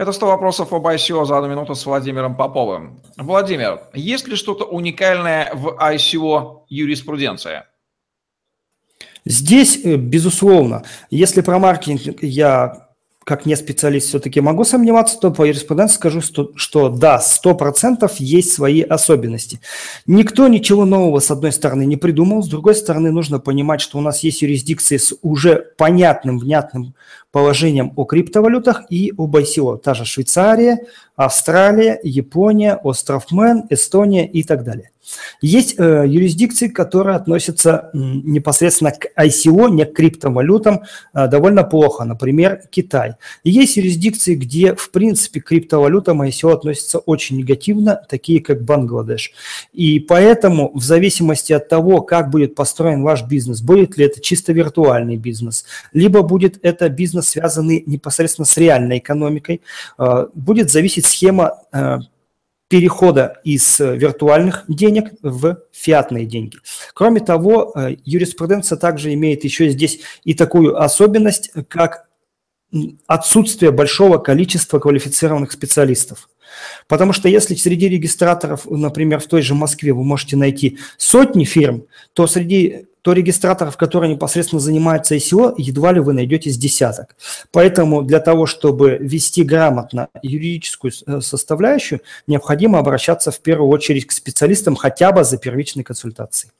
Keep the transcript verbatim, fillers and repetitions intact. Это сто вопросов об ай си о за одну минуту с Владимиром Поповым. Владимир, есть ли что-то уникальное в ай си о юриспруденции? Здесь, безусловно, если про маркетинг я, как не специалист, все-таки могу сомневаться, то по юриспруденции скажу, что, что да, сто процентов есть свои особенности. Никто ничего нового, с одной стороны, не придумал, с другой стороны, нужно понимать, что у нас есть юрисдикции с уже понятным, внятным положением о криптовалютах и об ай си о. Та же Швейцария, Австралия, Япония, Остров Мэн, Эстония и так далее. Есть э, юрисдикции, которые относятся м, непосредственно к ай си о, не к криптовалютам, э, довольно плохо, например, Китай. И есть юрисдикции, где, в принципе, к криптовалютам ай си о относятся очень негативно, такие как Бангладеш. И поэтому в зависимости от того, как будет построен ваш бизнес, будет ли это чисто виртуальный бизнес, либо будет это бизнес, связанный непосредственно с реальной экономикой, э, будет зависеть схема э, перехода из виртуальных денег в фиатные деньги. Кроме того, юриспруденция также имеет еще здесь и такую особенность, как отсутствие большого количества квалифицированных специалистов. Потому что если среди регистраторов, например, в той же Москве вы можете найти сотни фирм, то среди то регистраторов, которые непосредственно занимаются ай си о, едва ли вы найдете с десяток. Поэтому для того, чтобы вести грамотно юридическую составляющую, необходимо обращаться в первую очередь к специалистам хотя бы за первичной консультацией.